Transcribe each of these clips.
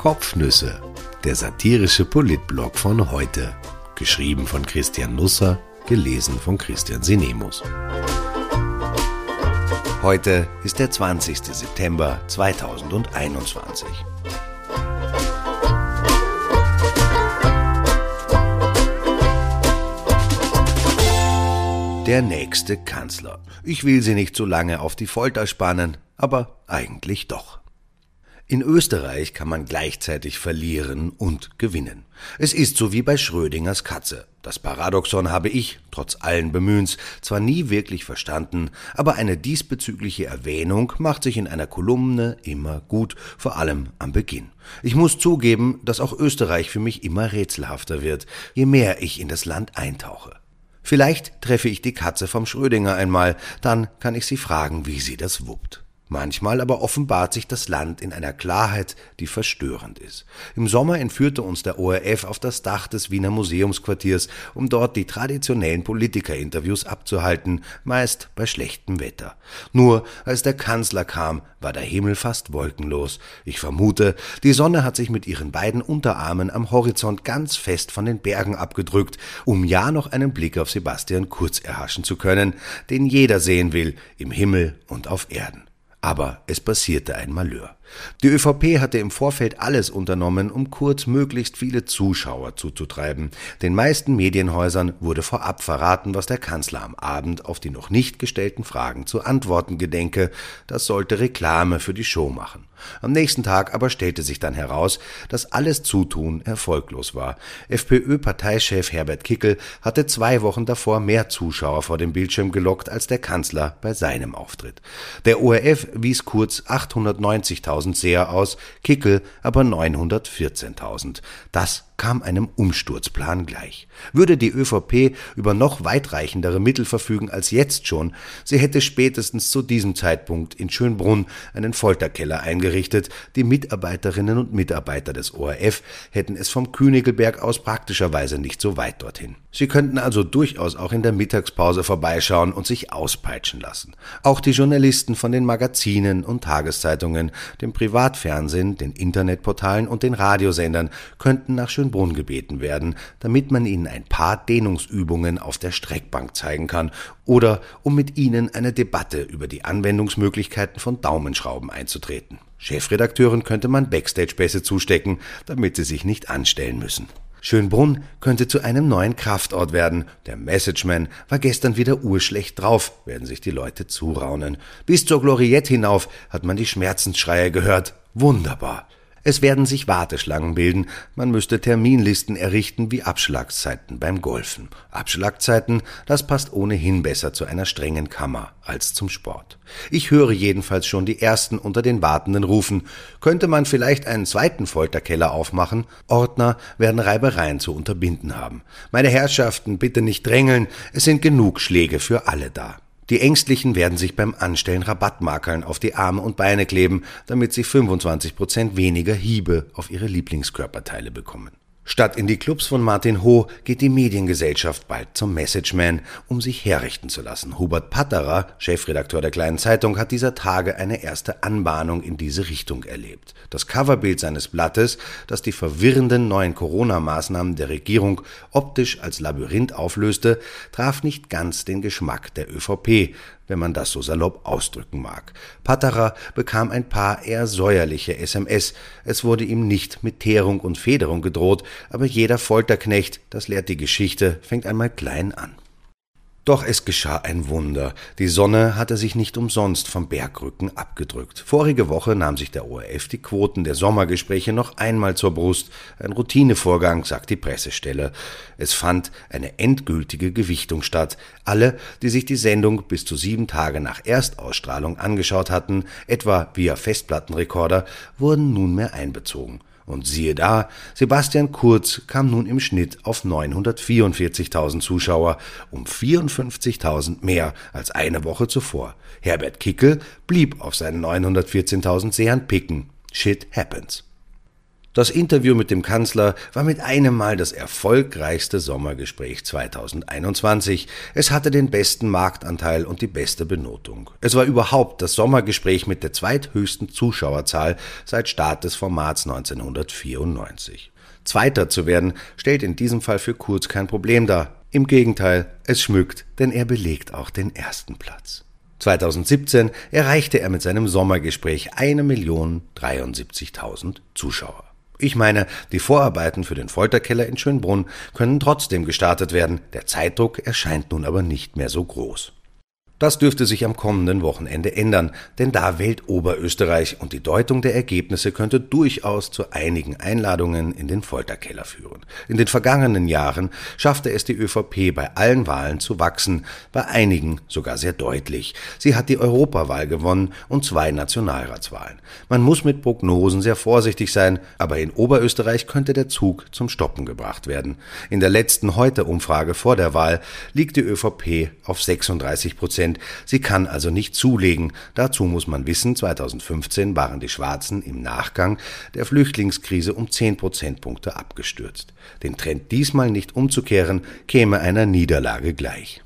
Kopfnüsse, der satirische Politblog von heute. Geschrieben von Christian Nusser, gelesen von Christian Sinemus. Heute ist der 20. September 2021. Der nächste Kanzler. Ich will Sie nicht so lange auf die Folter spannen, aber eigentlich doch. In Österreich kann man gleichzeitig verlieren und gewinnen. Es ist so wie bei Schrödingers Katze. Das Paradoxon habe ich, trotz allen Bemühens, zwar nie wirklich verstanden, aber eine diesbezügliche Erwähnung macht sich in einer Kolumne immer gut, vor allem am Beginn. Ich muss zugeben, dass auch Österreich für mich immer rätselhafter wird, je mehr ich in das Land eintauche. Vielleicht treffe ich die Katze vom Schrödinger einmal, dann kann ich sie fragen, wie sie das wuppt. Manchmal aber offenbart sich das Land in einer Klarheit, die verstörend ist. Im Sommer entführte uns der ORF auf das Dach des Wiener Museumsquartiers, um dort die traditionellen Politikerinterviews abzuhalten, meist bei schlechtem Wetter. Nur als der Kanzler kam, war der Himmel fast wolkenlos. Ich vermute, die Sonne hat sich mit ihren beiden Unterarmen am Horizont ganz fest von den Bergen abgedrückt, um ja noch einen Blick auf Sebastian Kurz erhaschen zu können, den jeder sehen will, im Himmel und auf Erden. Aber es passierte ein Malheur. Die ÖVP hatte im Vorfeld alles unternommen, um Kurz möglichst viele Zuschauer zuzutreiben. Den meisten Medienhäusern wurde vorab verraten, was der Kanzler am Abend auf die noch nicht gestellten Fragen zu antworten gedenke. Das sollte Reklame für die Show machen. Am nächsten Tag aber stellte sich dann heraus, dass alles Zutun erfolglos war. FPÖ-Parteichef Herbert Kickl hatte 2 Wochen davor mehr Zuschauer vor dem Bildschirm gelockt als der Kanzler bei seinem Auftritt. Der ORF wies Kurz 890.000 Seher aus, Kickl aber 914.000. Das kam einem Umsturzplan gleich. Würde die ÖVP über noch weitreichendere Mittel verfügen als jetzt schon, sie hätte spätestens zu diesem Zeitpunkt in Schönbrunn einen Folterkeller eingerichtet. Die Mitarbeiterinnen und Mitarbeiter des ORF hätten es vom Königelberg aus praktischerweise nicht so weit dorthin. Sie könnten also durchaus auch in der Mittagspause vorbeischauen und sich auspeitschen lassen. Auch die Journalisten von den Magazinen und Tageszeitungen, dem Privatfernsehen, den Internetportalen und den Radiosendern könnten nach Schönbrunn gebeten werden, damit man ihnen ein paar Dehnungsübungen auf der Streckbank zeigen kann oder um mit ihnen eine Debatte über die Anwendungsmöglichkeiten von Daumenschrauben einzutreten. Chefredakteuren könnte man Backstage-Pässe zustecken, damit sie sich nicht anstellen müssen. Schönbrunn könnte zu einem neuen Kraftort werden. Der Messageman war gestern wieder urschlecht drauf, werden sich die Leute zuraunen. Bis zur Gloriette hinauf hat man die Schmerzensschreie gehört. Wunderbar. Es werden sich Warteschlangen bilden, man müsste Terminlisten errichten wie Abschlagzeiten beim Golfen. Abschlagzeiten, das passt ohnehin besser zu einer strengen Kammer als zum Sport. Ich höre jedenfalls schon die ersten unter den Wartenden rufen, könnte man vielleicht einen zweiten Folterkeller aufmachen? Ordner werden Reibereien zu unterbinden haben. Meine Herrschaften, bitte nicht drängeln, es sind genug Schläge für alle da. Die Ängstlichen werden sich beim Anstellen Rabattmarkerln auf die Arme und Beine kleben, damit sie 25% weniger Hiebe auf ihre Lieblingskörperteile bekommen. Statt in die Clubs von Martin Ho geht die Mediengesellschaft bald zum Messageman, um sich herrichten zu lassen. Hubert Patterer, Chefredakteur der Kleinen Zeitung, hat dieser Tage eine erste Anbahnung in diese Richtung erlebt. Das Coverbild seines Blattes, das die verwirrenden neuen Corona-Maßnahmen der Regierung optisch als Labyrinth auflöste, traf nicht ganz den Geschmack der ÖVP, wenn man das so salopp ausdrücken mag. Patterer bekam ein paar eher säuerliche SMS. Es wurde ihm nicht mit Teerung und Federung gedroht, aber jeder Folterknecht, das lehrt die Geschichte, fängt einmal klein an. Doch es geschah ein Wunder. Die Sonne hatte sich nicht umsonst vom Bergrücken abgedrückt. Vorige Woche nahm sich der ORF die Quoten der Sommergespräche noch einmal zur Brust. Ein Routinevorgang, sagt die Pressestelle. Es fand eine endgültige Gewichtung statt. Alle, die sich die Sendung bis zu 7 Tage nach Erstausstrahlung angeschaut hatten, etwa via Festplattenrekorder, wurden nunmehr einbezogen. Und siehe da, Sebastian Kurz kam nun im Schnitt auf 944.000 Zuschauer, um 54.000 mehr als eine Woche zuvor. Herbert Kickl blieb auf seinen 914.000 Sehern picken. Shit happens. Das Interview mit dem Kanzler war mit einem Mal das erfolgreichste Sommergespräch 2021. Es hatte den besten Marktanteil und die beste Benotung. Es war überhaupt das Sommergespräch mit der zweithöchsten Zuschauerzahl seit Start des Formats 1994. Zweiter zu werden, stellt in diesem Fall für Kurz kein Problem dar. Im Gegenteil, es schmückt, denn er belegt auch den ersten Platz. 2017 erreichte er mit seinem Sommergespräch 1.073.000 Zuschauer. Ich meine, die Vorarbeiten für den Folterkeller in Schönbrunn können trotzdem gestartet werden. Der Zeitdruck erscheint nun aber nicht mehr so groß. Das dürfte sich am kommenden Wochenende ändern, denn da wählt Oberösterreich und die Deutung der Ergebnisse könnte durchaus zu einigen Einladungen in den Folterkeller führen. In den vergangenen Jahren schaffte es die ÖVP bei allen Wahlen zu wachsen, bei einigen sogar sehr deutlich. Sie hat die Europawahl gewonnen und 2 Nationalratswahlen. Man muss mit Prognosen sehr vorsichtig sein, aber in Oberösterreich könnte der Zug zum Stoppen gebracht werden. In der letzten Heute-Umfrage vor der Wahl liegt die ÖVP auf 36%. Sie kann also nicht zulegen. Dazu muss man wissen, 2015 waren die Schwarzen im Nachgang der Flüchtlingskrise um 10 Prozentpunkte abgestürzt. Den Trend diesmal nicht umzukehren, käme einer Niederlage gleich.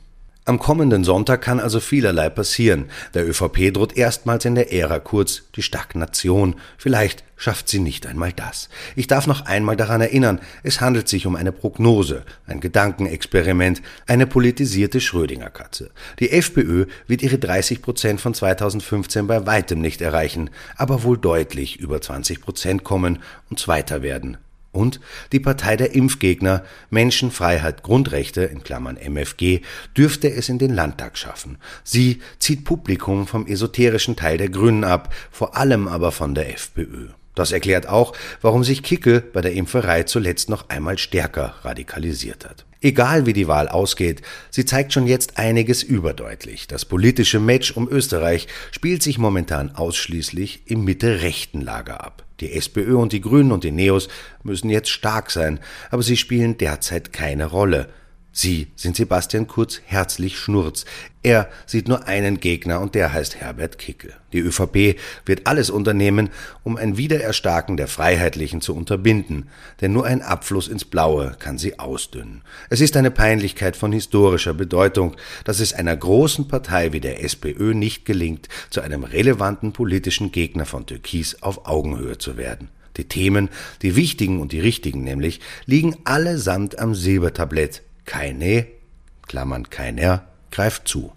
Am kommenden Sonntag kann also vielerlei passieren. Der ÖVP droht erstmals in der Ära Kurz die Stagnation. Vielleicht schafft sie nicht einmal das. Ich darf noch einmal daran erinnern, es handelt sich um eine Prognose, ein Gedankenexperiment, eine politisierte Schrödinger Katze. Die FPÖ wird ihre 30% von 2015 bei weitem nicht erreichen, aber wohl deutlich über 20% kommen und Zweiter werden. Und die Partei der Impfgegner, Menschenfreiheit, Grundrechte, (MFG), dürfte es in den Landtag schaffen. Sie zieht Publikum vom esoterischen Teil der Grünen ab, vor allem aber von der FPÖ. Das erklärt auch, warum sich Kickl bei der Impferei zuletzt noch einmal stärker radikalisiert hat. Egal wie die Wahl ausgeht, sie zeigt schon jetzt einiges überdeutlich. Das politische Match um Österreich spielt sich momentan ausschließlich im mitte-rechten Lager ab. Die SPÖ und die Grünen und die NEOS müssen jetzt stark sein, aber sie spielen derzeit keine Rolle. Sie sind Sebastian Kurz herzlich Schnurz. Er sieht nur einen Gegner und der heißt Herbert Kickl. Die ÖVP wird alles unternehmen, um ein Wiedererstarken der Freiheitlichen zu unterbinden, denn nur ein Abfluss ins Blaue kann sie ausdünnen. Es ist eine Peinlichkeit von historischer Bedeutung, dass es einer großen Partei wie der SPÖ nicht gelingt, zu einem relevanten politischen Gegner von Türkis auf Augenhöhe zu werden. Die Themen, die wichtigen und die richtigen nämlich, liegen allesamt am Silbertablett. Keine, keiner, greift zu.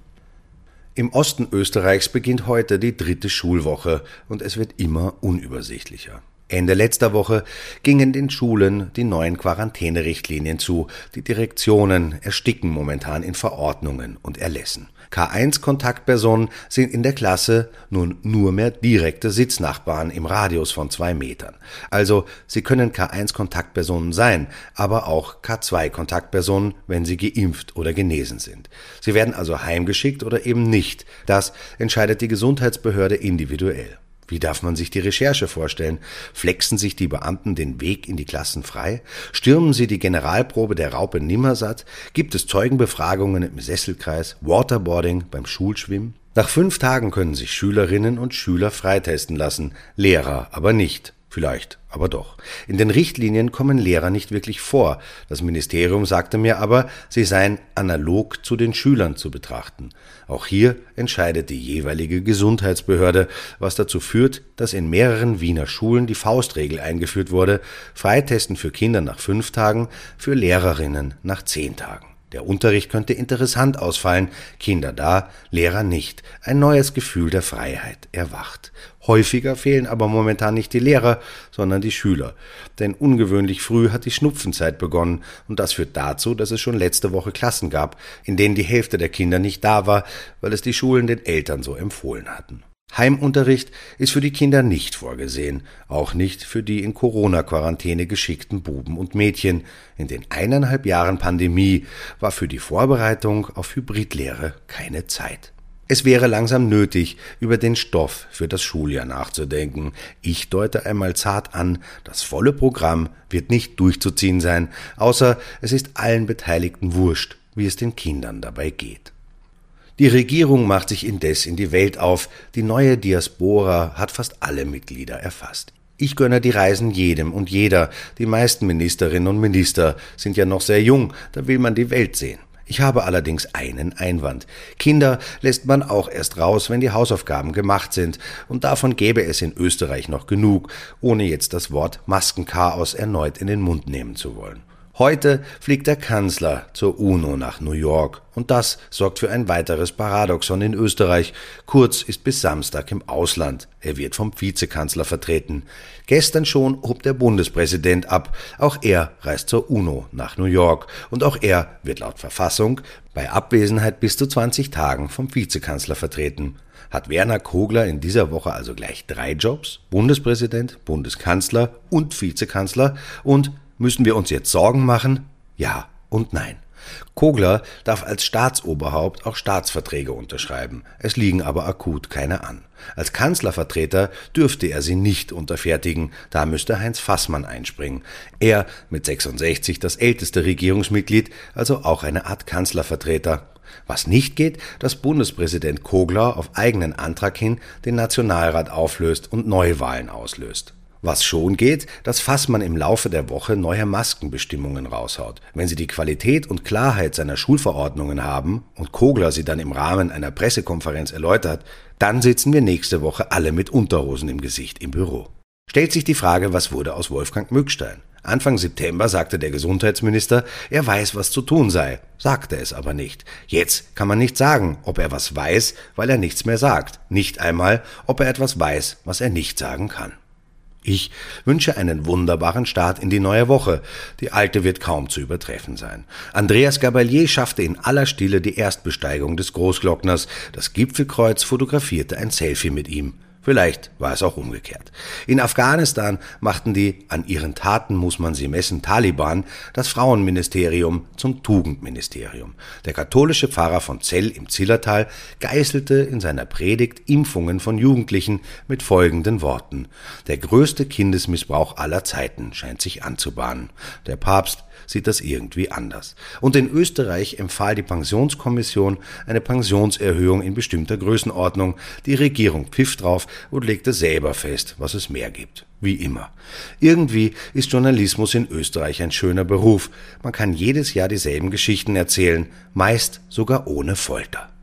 Im Osten Österreichs beginnt heute die 3. Schulwoche und es wird immer unübersichtlicher. Ende letzter Woche gingen den Schulen die neuen Quarantänerichtlinien zu. Die Direktionen ersticken momentan in Verordnungen und Erlässen. K1-Kontaktpersonen sind in der Klasse nun nur mehr direkte Sitznachbarn im Radius von 2 Metern. Also sie können K1-Kontaktpersonen sein, aber auch K2-Kontaktpersonen, wenn sie geimpft oder genesen sind. Sie werden also heimgeschickt oder eben nicht. Das entscheidet die Gesundheitsbehörde individuell. Wie darf man sich die Recherche vorstellen? Flexen sich die Beamten den Weg in die Klassen frei? Stürmen sie die Generalprobe der Raupe Nimmersatt? Gibt es Zeugenbefragungen im Sesselkreis? Waterboarding beim Schulschwimmen? Nach 5 Tagen können sich Schülerinnen und Schüler freitesten lassen, Lehrer aber nicht. Vielleicht, aber doch. In den Richtlinien kommen Lehrer nicht wirklich vor. Das Ministerium sagte mir aber, sie seien analog zu den Schülern zu betrachten. Auch hier entscheidet die jeweilige Gesundheitsbehörde, was dazu führt, dass in mehreren Wiener Schulen die Faustregel eingeführt wurde: Freitesten für Kinder nach 5 Tagen, für Lehrerinnen nach 10 Tagen. Der Unterricht könnte interessant ausfallen, Kinder da, Lehrer nicht. Ein neues Gefühl der Freiheit erwacht. Häufiger fehlen aber momentan nicht die Lehrer, sondern die Schüler. Denn ungewöhnlich früh hat die Schnupfenzeit begonnen und das führt dazu, dass es schon letzte Woche Klassen gab, in denen die Hälfte der Kinder nicht da war, weil es die Schulen den Eltern so empfohlen hatten. Heimunterricht ist für die Kinder nicht vorgesehen, auch nicht für die in Corona-Quarantäne geschickten Buben und Mädchen. In den 1,5 Jahren Pandemie war für die Vorbereitung auf Hybridlehre keine Zeit. Es wäre langsam nötig, über den Stoff für das Schuljahr nachzudenken. Ich deute einmal zart an, das volle Programm wird nicht durchzuziehen sein, außer es ist allen Beteiligten wurscht, wie es den Kindern dabei geht. Die Regierung macht sich indes in die Welt auf. Die neue Diaspora hat fast alle Mitglieder erfasst. Ich gönne die Reisen jedem und jeder. Die meisten Ministerinnen und Minister sind ja noch sehr jung, da will man die Welt sehen. Ich habe allerdings einen Einwand. Kinder lässt man auch erst raus, wenn die Hausaufgaben gemacht sind. Und davon gäbe es in Österreich noch genug, ohne jetzt das Wort Maskenchaos erneut in den Mund nehmen zu wollen. Heute fliegt der Kanzler zur UNO nach New York. Und das sorgt für ein weiteres Paradoxon in Österreich. Kurz ist bis Samstag im Ausland. Er wird vom Vizekanzler vertreten. Gestern schon hob der Bundespräsident ab. Auch er reist zur UNO nach New York. Und auch er wird laut Verfassung bei Abwesenheit bis zu 20 Tagen vom Vizekanzler vertreten. Hat Werner Kogler in dieser Woche also gleich 3 Jobs? Bundespräsident, Bundeskanzler und Vizekanzler und müssen wir uns jetzt Sorgen machen? Ja und nein. Kogler darf als Staatsoberhaupt auch Staatsverträge unterschreiben. Es liegen aber akut keine an. Als Kanzlervertreter dürfte er sie nicht unterfertigen. Da müsste Heinz Fassmann einspringen. Er mit 66 das älteste Regierungsmitglied, also auch eine Art Kanzlervertreter. Was nicht geht, dass Bundespräsident Kogler auf eigenen Antrag hin den Nationalrat auflöst und Neuwahlen auslöst. Was schon geht, dass Fassmann im Laufe der Woche neue Maskenbestimmungen raushaut. Wenn sie die Qualität und Klarheit seiner Schulverordnungen haben und Kogler sie dann im Rahmen einer Pressekonferenz erläutert, dann sitzen wir nächste Woche alle mit Unterhosen im Gesicht im Büro. Stellt sich die Frage, was wurde aus Wolfgang Mückstein? Anfang September sagte der Gesundheitsminister, er weiß, was zu tun sei, sagte es aber nicht. Jetzt kann man nicht sagen, ob er was weiß, weil er nichts mehr sagt. Nicht einmal, ob er etwas weiß, was er nicht sagen kann. Ich wünsche einen wunderbaren Start in die neue Woche. Die alte wird kaum zu übertreffen sein. Andreas Gabalier schaffte in aller Stille die Erstbesteigung des Großglockners. Das Gipfelkreuz fotografierte ein Selfie mit ihm. Vielleicht war es auch umgekehrt. In Afghanistan machten die, an ihren Taten muss man sie messen, Taliban, das Frauenministerium zum Tugendministerium. Der katholische Pfarrer von Zell im Zillertal geißelte in seiner Predigt Impfungen von Jugendlichen mit folgenden Worten. Der größte Kindesmissbrauch aller Zeiten scheint sich anzubahnen. Der Papst sieht das irgendwie anders. Und in Österreich empfahl die Pensionskommission eine Pensionserhöhung in bestimmter Größenordnung. Die Regierung pfiff drauf und legte selber fest, was es mehr gibt. Wie immer. Irgendwie ist Journalismus in Österreich ein schöner Beruf. Man kann jedes Jahr dieselben Geschichten erzählen, meist sogar ohne Folter.